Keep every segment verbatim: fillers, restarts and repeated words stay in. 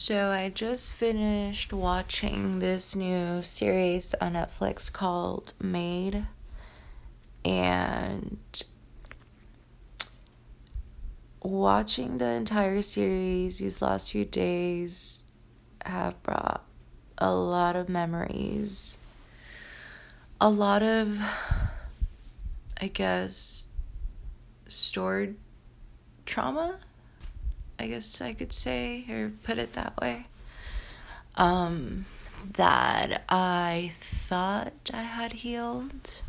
So I just finished watching this new series on Netflix called Maid, and watching the entire series these last few days have brought a lot of memories, a lot of, I guess, stored trauma, I guess I could say, or put it that way, um, that I thought I had healed,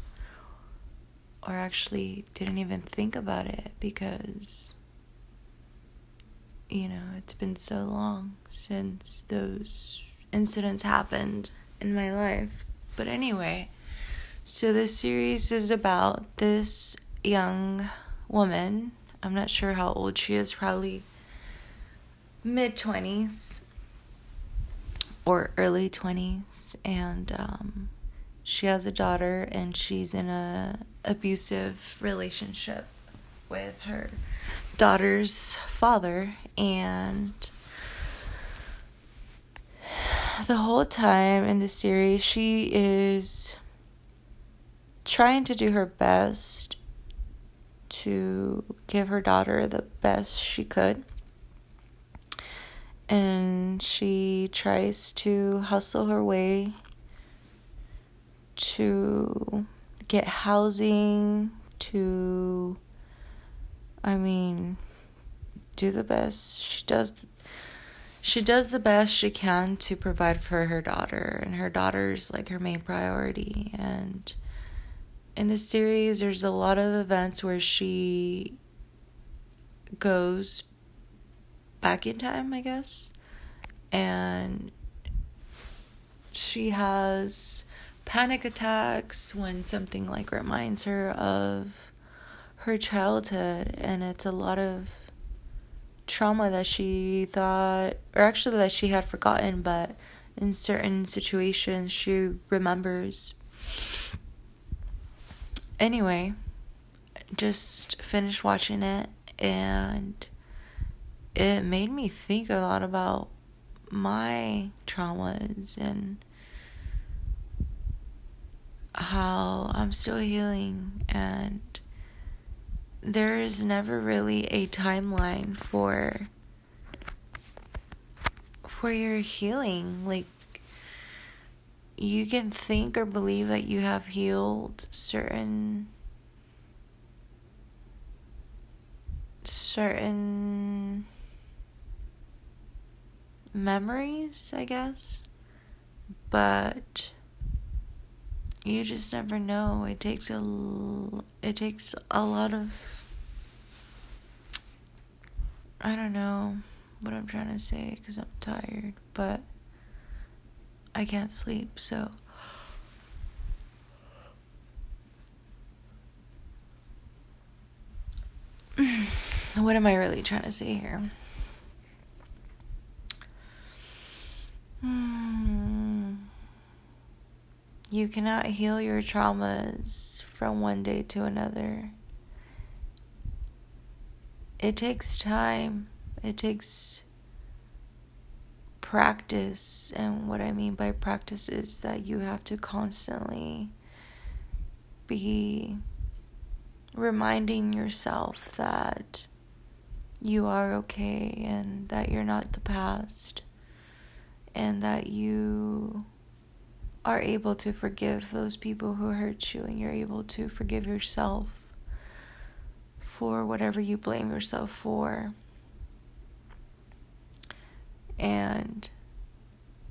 or actually didn't even think about it because, you know, it's been so long since those incidents happened in my life. But anyway, so this series is about this young woman. I'm not sure how old she is, probably mid-twenties or early twenties, and um, she has a daughter, and she's in a abusive relationship with her daughter's father, and the whole time in the series she is trying to do her best to give her daughter the best she could. And she tries to hustle her way to get housing, to, I mean, do the best. She does, she does the best she can to provide for her daughter. And her daughter's like her main priority. And in this series, there's a lot of events where she goes back in time, I guess, and she has panic attacks when something like reminds her of her childhood, and it's a lot of trauma that she thought, or actually that she had forgotten, but in certain situations she remembers. Anyway, just finished watching it, and it made me think a lot about my traumas and how I'm still healing, and there is never really a timeline for for your healing. Like, you can think or believe that you have healed certain certain memories, I guess, but you just never know. It takes a it takes a lot of, I don't know what I'm trying to say because I'm tired, but I can't sleep, so what am I really trying to say here? You cannot heal your traumas from one day to another. It takes time. It takes practice. And what I mean by practice is that you have to constantly be reminding yourself that you are okay, and that you're not the past, and that you are able to forgive those people who hurt you, and you're able to forgive yourself for whatever you blame yourself for. And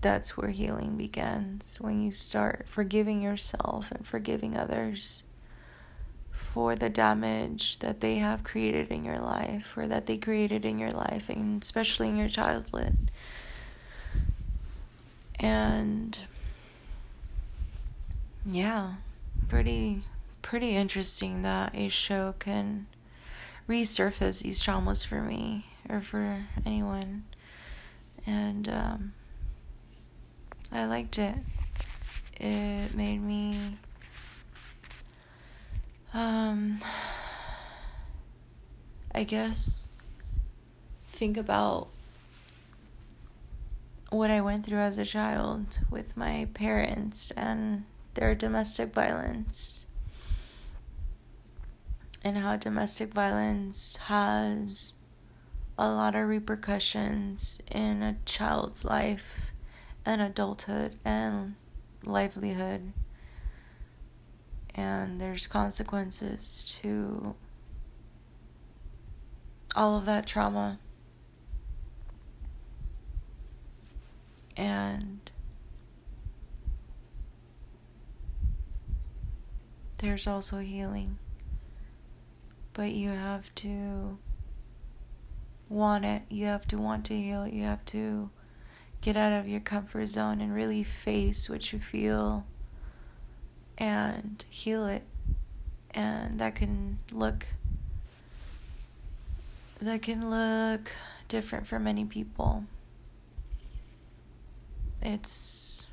that's where healing begins, when you start forgiving yourself and forgiving others for the damage that they have created in your life, or that they created in your life, and especially in your childhood. And yeah, pretty pretty interesting that a show can resurface these traumas for me, or for anyone. And um, I liked it. It made me um, I guess think about what I went through as a child with my parents and their domestic violence, and how domestic violence has a lot of repercussions in a child's life and adulthood and livelihood. And there's consequences to all of that trauma. And there's also healing. But you have to want it. You have to want to heal. You have to get out of your comfort zone and really face what you feel and heal it. And that can look that can look different for many people. It's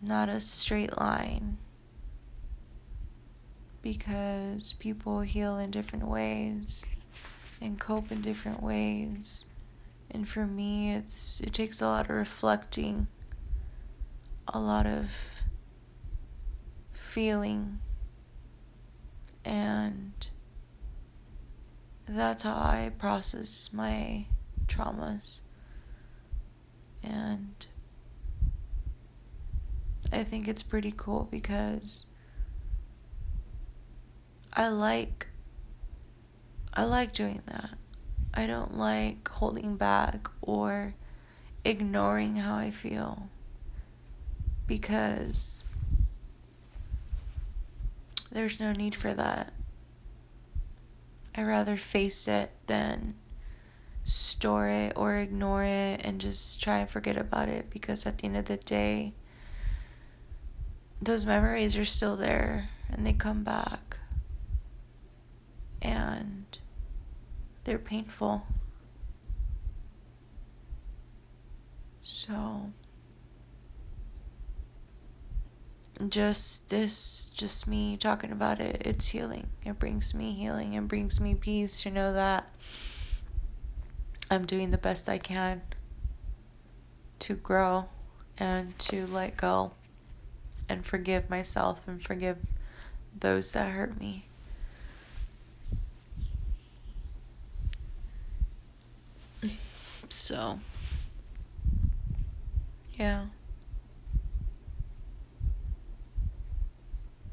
not a straight line, because people heal in different ways and cope in different ways. And for me, it's it takes a lot of reflecting, a lot of feeling, and that's how I process my traumas. And I think it's pretty cool because I like I like doing that. I don't like holding back or ignoring how I feel, because there's no need for that. I'd rather face it than store it or ignore it and just try and forget about it, because at the end of the day, those memories are still there and they come back. And they're painful. So just this, just me talking about it, it's healing. It brings me healing. It brings me peace to know that I'm doing the best I can to grow and to let go and forgive myself and forgive those that hurt me. So, yeah,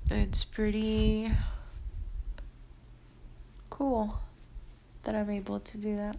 it's pretty cool that I'm able to do that.